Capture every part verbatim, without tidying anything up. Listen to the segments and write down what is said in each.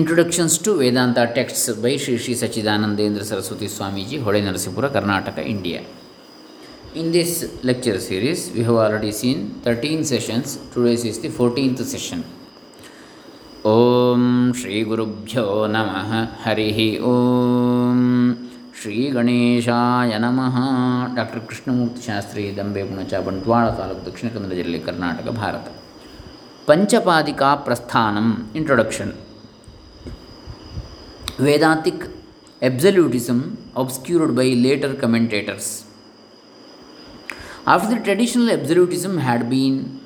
Introductions to Vedanta Texts by Shri Shri Sachchidanandendra Saraswati Swamiji, Holenaraseepura, Karnataka, India. In this lecture series, we have already seen thirteen sessions. Today's is the fourteenth session. Om Shri Gurubhyo Namaha Harihi Om Shri Ganeshaya Namaha. Doctor Krishnamurthy Shastri, Dambayapuna, Chabantwala, Thalakudu, Kshinakandrajalli, Karnataka, Bharata. Panchapadika Prasthanam. Introduction. Vedantic absolutism obscured by later commentators. After the traditional absolutism had been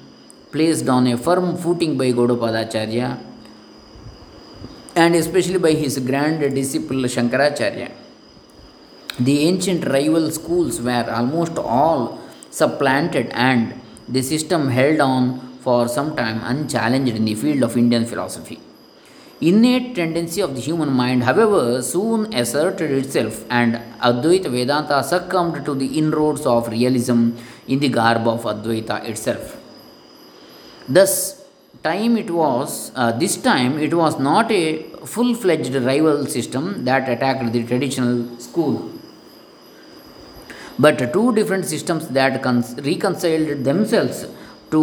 placed on a firm footing by Gaudapadacharya and especially by his grand disciple Shankaracharya, the ancient rival schools were almost all supplanted and the system held on for some time unchallenged in the field of Indian philosophy. Innate tendency of the human mind, however, soon asserted itself, and Advaita Vedanta succumbed to the inroads of realism in the garb of Advaita itself. Thus, time it was uh, this time it was not a full-fledged rival system that attacked the traditional school, but two different systems that reconciled themselves to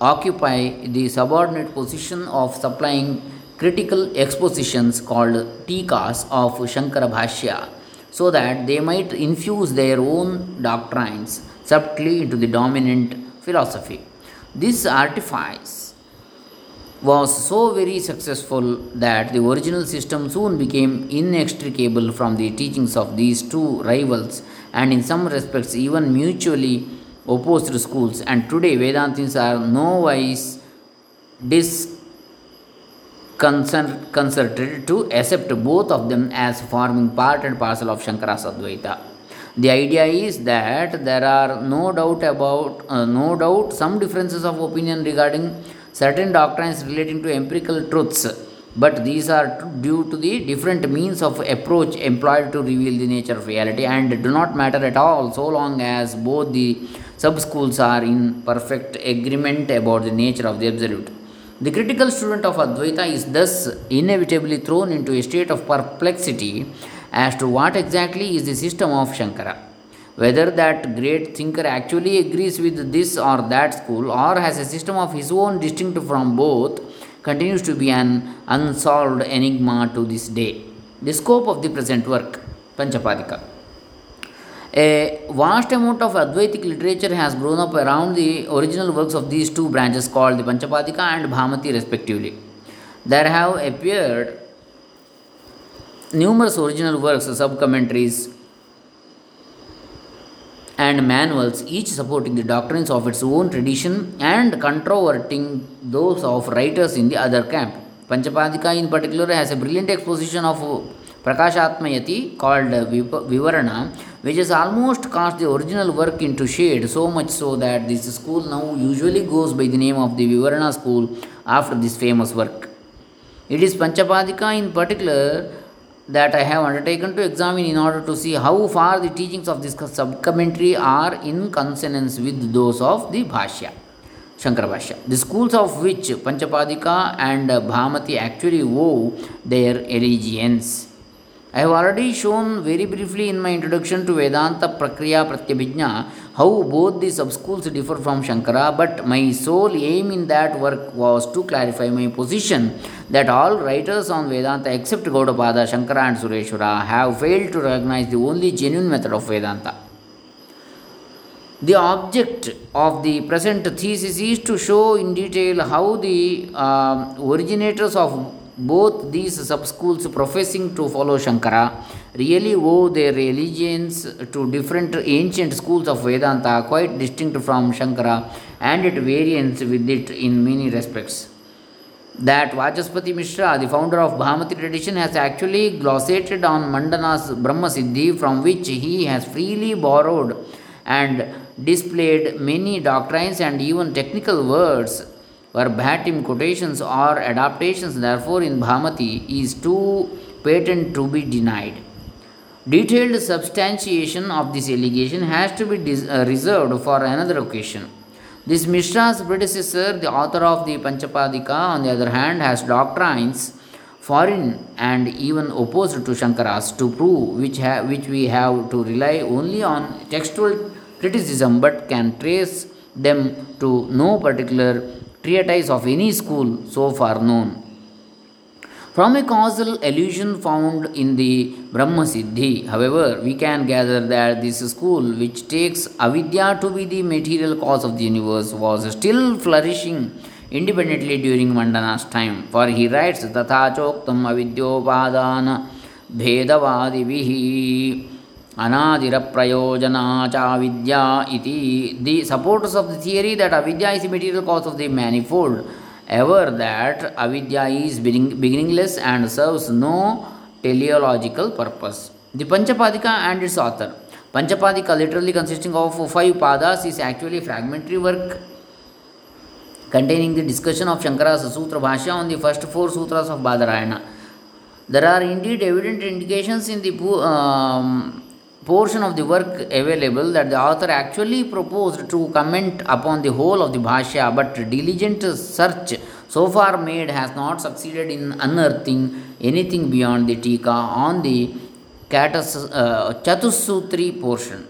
occupy the subordinate position of supplying critical expositions called Tikas of Shankarabhashya, so that they might infuse their own doctrines subtly into the dominant philosophy. This artifice was so very successful that the original system soon became inextricable from the teachings of these two rivals, and in some respects even mutually opposed schools, and today Vedantins are no wise disconcerted to accept both of them as forming part and parcel of Shankara's Advaita. The idea is that there are no doubt about uh, no doubt some differences of opinion regarding certain doctrines relating to empirical truths, but these are due to the different means of approach employed to reveal the nature of reality and do not matter at all so long as both the sub-schools are in perfect agreement about the nature of the absolute. The critical student of Advaita is thus inevitably thrown into a state of perplexity as to what exactly is the system of Shankara, whether that great thinker actually agrees with this or that school or has a system of his own distinct from both, continues to be an unsolved enigma to this day. The scope of the present work, Panchapadika. A vast amount of Advaitic literature has grown up around the original works of these two branches called the Panchapadika and Bhamati respectively. There have appeared numerous original works, sub-commentaries and manuals, each supporting the doctrines of its own tradition and controverting those of writers in the other camp. Panchapadika in particular has a brilliant exposition of Prakashatmayati called Vivarana, which has almost cast the original work into shade, so much so that this school now usually goes by the name of the Vivarana school after this famous work. It is Panchapadika in particular that I have undertaken to examine in order to see how far the teachings of this sub-commentary are in consonance with those of the Bhashya, Shankarabhashya, the schools of which Panchapadika and Bhamati actually owe their allegiance. I have already shown very briefly in my introduction to Vedanta Prakriya Pratyabhijna how both the sub-schools differ from Shankara, but my sole aim in that work was to clarify my position that all writers on Vedanta except Gaudapada, Shankara and Sureshwara have failed to recognize the only genuine method of Vedanta. The object of the present thesis is to show in detail how the uh, originators of both these sub-schools professing to follow Shankara really owe their allegiance to different ancient schools of Vedanta quite distinct from Shankara and at variance with it in many respects. That Vachaspati Mishra, the founder of Bhamati tradition, has actually glossated on Mandana's Brahma Siddhi, from which he has freely borrowed and displayed many doctrines and even technical words. Verbatim quotations or adaptations, therefore, in Bhamati is too patent to be denied. Detailed substantiation of this allegation has to be dis- uh, reserved for another occasion. This Mishra's predecessor, the author of the Panchapadika, on the other hand, has doctrines foreign and even opposed to Shankaras, to prove which, ha- which we have to rely only on textual criticism but can trace them to no particular treatise of any school so far known. From a causal allusion found in the Brahma Siddhi, however, we can gather that this school, which takes avidya to be the material cause of the universe, was still flourishing independently during Mandana's time. For he writes, Tatha choktam avidyopadana bhedavadivihi anadira prayojana cha vidya iti. The supporters of the theory that avidya is the material cause of the manifold ever that avidya is beginningless and serves no teleological purpose. The Panchapadika and its author. Panchapadika, literally consisting of five padas, is actually a fragmentary work containing the discussion of Shankara's Sutra Bhashya on the first four sutras of Badarayana. There are indeed evident indications in the po- um, portion of the work available that the author actually proposed to comment upon the whole of the Bhashya, but diligent search so far made has not succeeded in unearthing anything beyond the Tika on the Katas, uh, Chatussutri portion.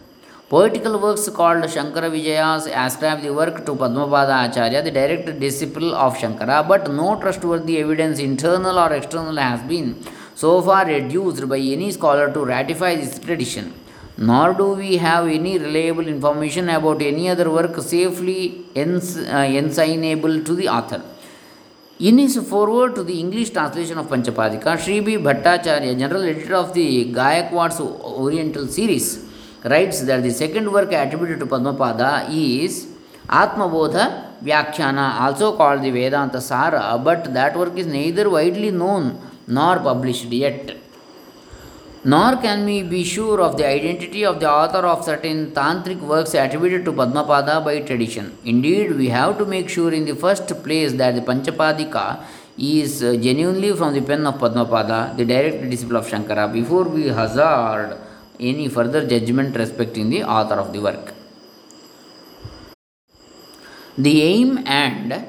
Poetical works called Shankara Vijayas ascribe the work to Padmapada Acharya, the direct disciple of Shankara, but no trustworthy evidence, internal or external, has been so far reduced by any scholar to ratify this tradition. Nor do we have any reliable information about any other work safely ens- uh, ensignable to the author. In his foreword to the English translation of Panchapadika, Shri B. Bhattacharya, general editor of the Gayakwads Oriental series, writes that the second work attributed to Padmapada is Atma Bodha Vyakhyana, also called the Vedanta Sara, but that work is neither widely known nor published yet. Nor can we be sure of the identity of the author of certain tantric works attributed to Padmapada by tradition. Indeed, we have to make sure in the first place that the Panchapadika is genuinely from the pen of Padmapada, the direct disciple of Shankara, before we hazard any further judgment respecting the author of the work. The aim and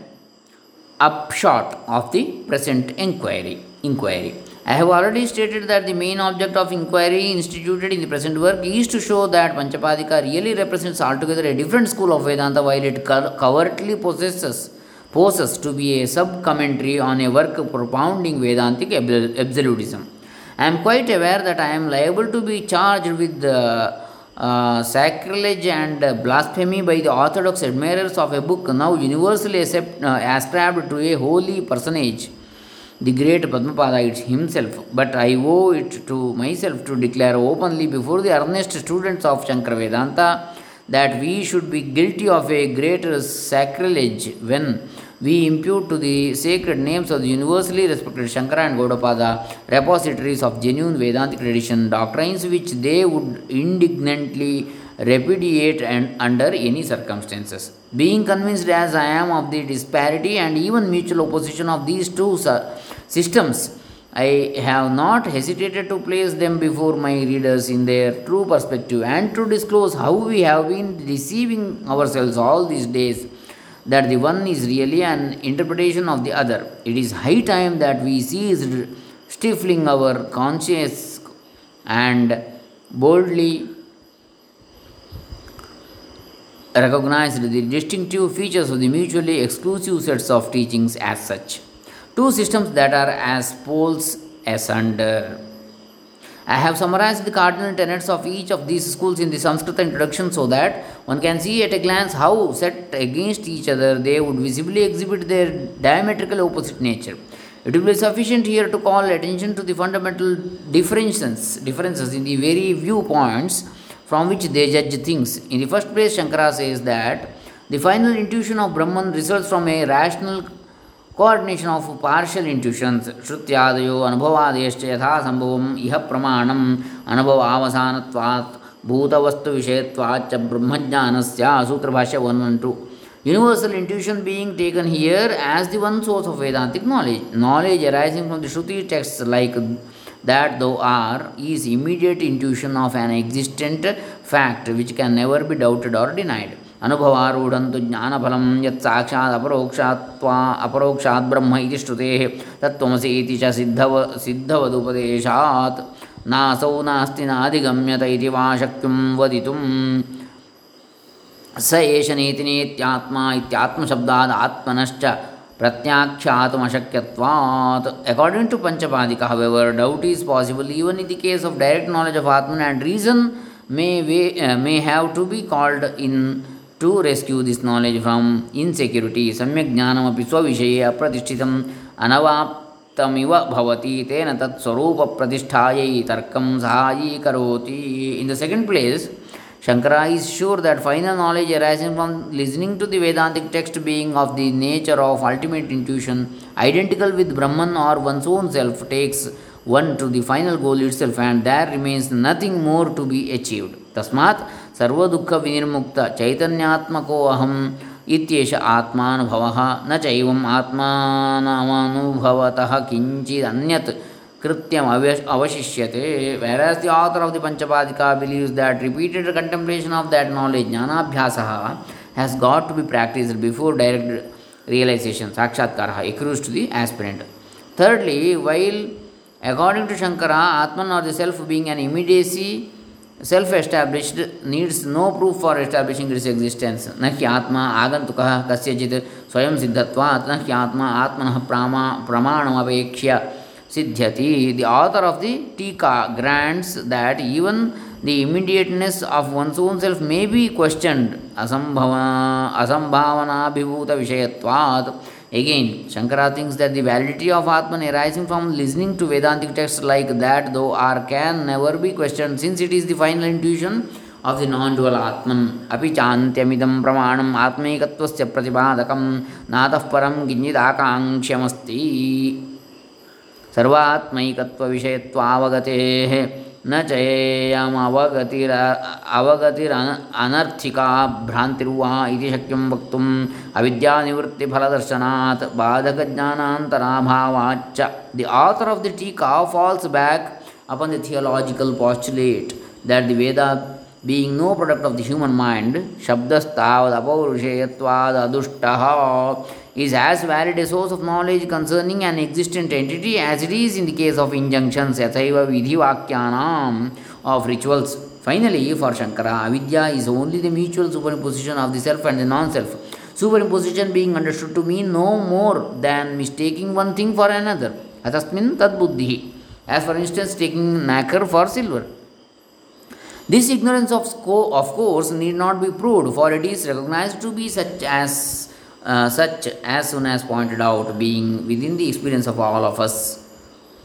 upshot of the present inquiry. Inquiry. I have already stated that the main object of inquiry instituted in the present work is to show that Panchapadika really represents altogether a different school of Vedanta, while it covertly possesses, poses to be a sub-commentary on a work propounding Vedantic absolutism. I am quite aware that I am liable to be charged with uh, uh, sacrilege and blasphemy by the orthodox admirers of a book now universally accept, uh, ascribed to a holy personage, the great Padmapada himself, but I owe it to myself to declare openly before the earnest students of Shankara Vedanta that we should be guilty of a greater sacrilege when we impute to the sacred names of the universally respected Shankara and Gaudapada, repositories of genuine Vedantic tradition, doctrines which they would indignantly repudiate and under any circumstances. Being convinced as I am of the disparity and even mutual opposition of these two systems, I have not hesitated to place them before my readers in their true perspective and to disclose how we have been deceiving ourselves all these days, that the one is really an interpretation of the other. It is high time that we ceased stifling our conscience and boldly recognized the distinctive features of the mutually exclusive sets of teachings as such. Two systems that are as poles asunder. I have summarized the cardinal tenets of each of these schools in the Sanskrit introduction so that one can see at a glance how, set against each other, they would visibly exhibit their diametrically opposite nature. It will be sufficient here to call attention to the fundamental differences, differences in the very viewpoints from which they judge things. In the first place, Shankara says that the final intuition of Brahman results from a rational coordination of partial intuitions. Shrutyadayo anubhavadeshcha yatha sambhavam iha pramanam anubhavavasanatvat bhutavastu vishayatvat cha brahmajnanasya sutra bhashya one twelve. Universal intuition being taken here as the one source of Vedantic knowledge. Knowledge arising from the Shruti texts like that thou art is immediate intuition of an existent fact which can never be doubted or denied. ಅನುಭವಾರೂಢಂತು ಜ್ಞಾನಫಲಂ ಯತ್ ಸಾಕ್ಷಾತ್ ಅಪರೋಕ್ಷಾತ್ವಾ ಅಪರೋಕ್ಷಾತ್ ಬ್ರಹ್ಮ ಇತಿ ಶ್ರುತೇಃ ತತ್ವಮಸಿ ಇತಿ ಚ ಸಿದ್ಧವ ಸಿದ್ಧವದುಪದೇಶಾತ್ ನಾಸೌ ನಾಸ್ತಿ ನಾಧಿಗಮ್ಯತ ಇತಿ ವಾ ಶಕ್ತಿಂ ವದಿತುಂ ಸ ಏಷ ನೇತಿ ನೇತ್ಯಾತ್ಮ ಇತ್ಯಾತ್ಮಶಬ್ದಾದ್ ಆತ್ಮನಶ್ಚ Pratyakshatumashakyattvat. According to Panchapadika, however, doubt is possible even in the case of direct knowledge of Atman, and reason may, we, uh, may have to be called in to rescue this knowledge from insecurity. Samyak jnanam api svavishaye apratishtitam anavaptamiva bhavati tena tat swarupa pratishthaye tarkam sahayi karoti. In the second place, Shankara is sure that final knowledge arising from listening to the Vedantic text being of the nature of ultimate intuition, identical with Brahman or one's own self, takes one to the final goal itself, and there remains nothing more to be achieved. Tasmat sarva dukkha vinirmukta chaitanyatmako aham ityesha atmanubhavaha na chaivam atmanubhavatah kinchid anyat Krityam avashishyate. Whereas the author of the Panchapadika believes that repeated contemplation of that knowledge, jnanabhyasaha, has got to be practiced before direct realization, sakshatkaraha, accrues to the aspirant. Thirdly, while according to Shankara, Atman or the self being an immediacy, self-established, needs no proof for establishing its existence. Nahi atma agantukah kasyajit swayam siddhatvat, nahi atma atmanah prama pramanam avekshya Siddhyati. The author of the Tika grants that even the immediateness of one's own self may be questioned. Asambhavana, asambhavana bhivuta vishayatvat. Again, Shankara thinks that the validity of Atman arising from listening to Vedantic texts like that, though, are can never be questioned, since it is the final intuition of the non-dual Atman. Api chantyamidam pramanam atmekattvasya pratibadakam natah param ginjidakankshyamasthi. ಸರ್ವಾತ್ಮೈಕತ್ವ ವಿಷಯತ್ವ ಅವಗತೆ ನ ಚೇಯಂ ಅವಗತಿರ ಅವಗತಿರ ಅನರ್ಥಿಕಾ ಭ್ರಾಂತಿರ್ವಾ ಇತಿ ಶಕ್ಯಂ ವಕ್ತುಂ ಅವಿದ್ಯಾ ನಿವೃತ್ತಿ ಫಲದರ್ಶನಾತ್ ಬಾಧಕ ಜ್ಞಾನಾಂತರಾಭಾವಾಚ್ಚ. The author of the tika falls back upon the theological postulate that the Veda being no product of the human mind ಶಬ್ದಸ್ತಾವದ ಅಪೌರುಷೇಯತ್ವಾದ ಅದುಷ್ಟಃ is as valid a source of knowledge concerning an existent entity as it is in the case of injunctions, yathaiva vidhivakyanam, of rituals. Finally, for Shankara, avidya is only the mutual superimposition of the self and the non-self, superimposition being understood to mean no more than mistaking one thing for another, atasmin tad buddhi, as for instance taking nacre for silver. This ignorance of, sco- of course need not be proved, for it is recognized to be such as Uh, such as soon as pointed out, being within the experience of all of us,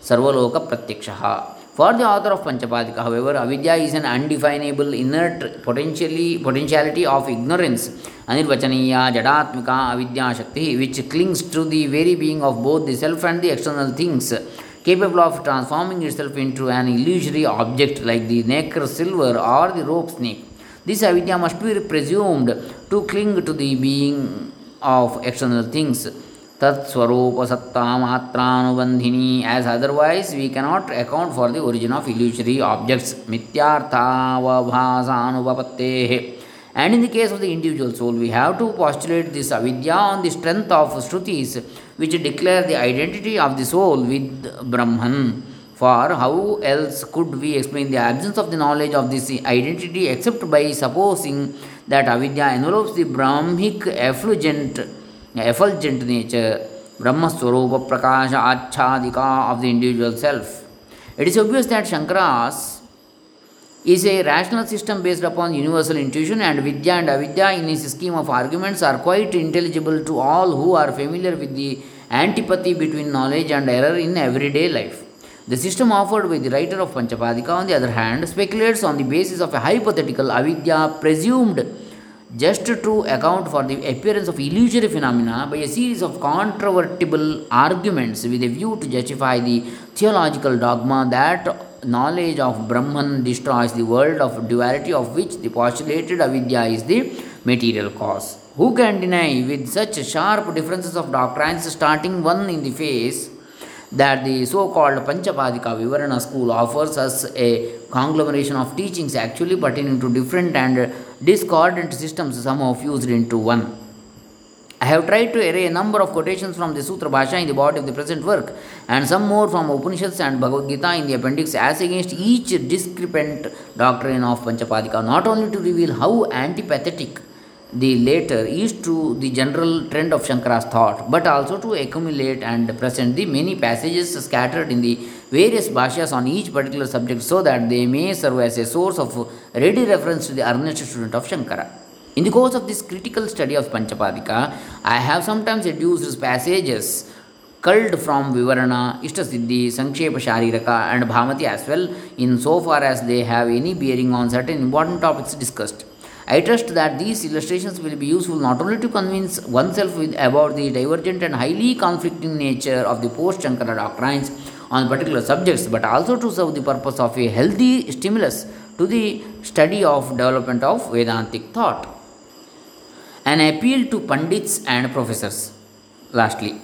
sarvaloka pratyakshaha. For the author of Panchapadika, however, avidya is an undefinable, inert potentially potentiality of ignorance, anirvachaniya jadatmika avidya shakti, which clings to the very being of both the self and the external things, capable of transforming itself into an illusory object like the nacre silver or the rope snake. This avidya must be presumed to cling to the being of external things, tat swarupa satta matranubandhini, as otherwise we cannot account for the origin of illusory objects, mityarthavabhasanubapattehe. And in the case of the individual soul, we have to postulate this avidya on the strength of shrutis, which declare the identity of the soul with Brahman. For how else could we explain the absence of the knowledge of this identity except by supposing that avidya envelopes the brahmic effulgent, effulgent nature, Brahma Swarupa Prakasha Achadika of the individual self. It is obvious that Shankara's is a rational system based upon universal intuition, and vidya and avidya in his scheme of arguments are quite intelligible to all who are familiar with the antipathy between knowledge and error in everyday life. The system offered by the writer of Panchapadika, on the other hand, speculates on the basis of a hypothetical avidya presumed just to account for the appearance of illusory phenomena by a series of controvertible arguments, with a view to justify the theological dogma that knowledge of Brahman destroys the world of duality, of which the postulated avidya is the material cause. Who can deny, with such sharp differences of doctrines starting one in the face, that the so-called Panchapadika Vivarana school offers us a conglomeration of teachings actually pertaining to different and These coordinate systems somehow fused into one. I have tried to array a number of quotations from the Sutra Bhasha in the body of the present work, and some more from Upanishads and Bhagavad Gita in the appendix, as against each discrepant doctrine of Panchapadika, not only to reveal how antipathetic the latter is to the general trend of Shankara's thought, but also to accumulate and present the many passages scattered in the various bhashyas on each particular subject, so that they may serve as a source of ready reference to the earnest student of Shankara. In the course of this critical study of Panchapadika, I have sometimes adduced passages culled from Vivarana, Ishtasiddhi, Sankshepashariraka and Bhamati as well, in so far as they have any bearing on certain important topics discussed. I trust that these illustrations will be useful not only to convince oneself with, about the divergent and highly conflicting nature of the post-Shankara doctrines on particular subjects, but also to serve the purpose of a healthy stimulus to the study of development of Vedantic thought. An appeal to Pandits and professors. Lastly,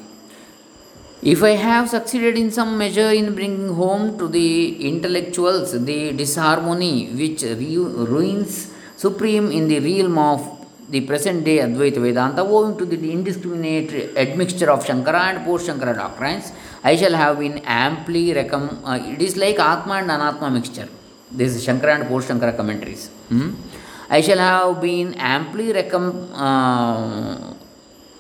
if I have succeeded in some measure in bringing home to the intellectuals the disharmony which ru- ruins supreme in the realm of the present day Advaita Vedanta, owing to the indiscriminate admixture of Shankara and post-Shankara doctrines, I shall have been amply recommended. Uh, it is like Atma and Anatma mixture. This is Shankara and post-Shankara commentaries. Hmm? I shall have been amply recom- uh,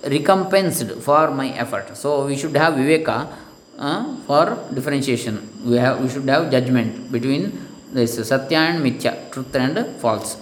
recompensed for my effort. So we should have Viveka uh, for differentiation. We, have, we should have judgment between this Satya and Mithya, truth and false.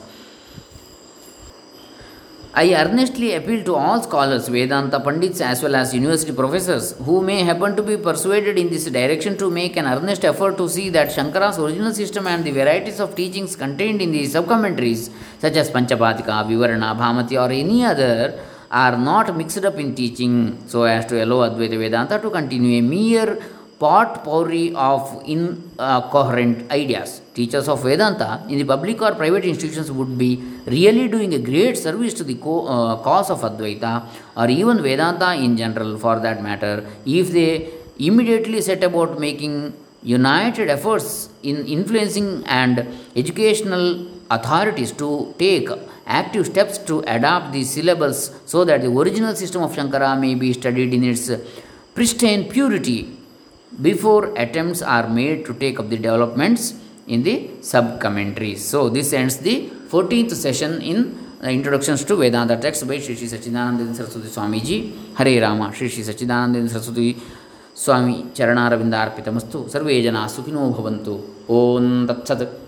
I earnestly appeal to all scholars, Vedanta Pandits as well as university professors, who may happen to be persuaded in this direction, to make an earnest effort to see that Shankara's original system and the varieties of teachings contained in the sub-commentaries such as Panchapadika, Vivarana, Bhamati or any other are not mixed up in teaching, so as to allow Advaita Vedanta to continue a mere potpourri of incoherent ideas. Teachers of Vedanta in the public or private institutions would be really doing a great service to the co- uh, cause of Advaita or even Vedanta in general, for that matter, if they immediately set about making united efforts in influencing and educational authorities to take active steps to adapt the syllables, so that the original system of Shankara may be studied in its pristine purity before attempts are made to take up the developments in the sub-commentaries. So this ends the fourteenth session in uh, Introductions to Vedanta Texts by Shri Shri Sachchidanandendra Saraswati Swamiji. Hare Rama. Shri Shri Sachchidanandendra Saraswati Swami Charanaravinda Arpitamastu. Sarve Jana Sukhino Bhavantu. Om Tat Sat.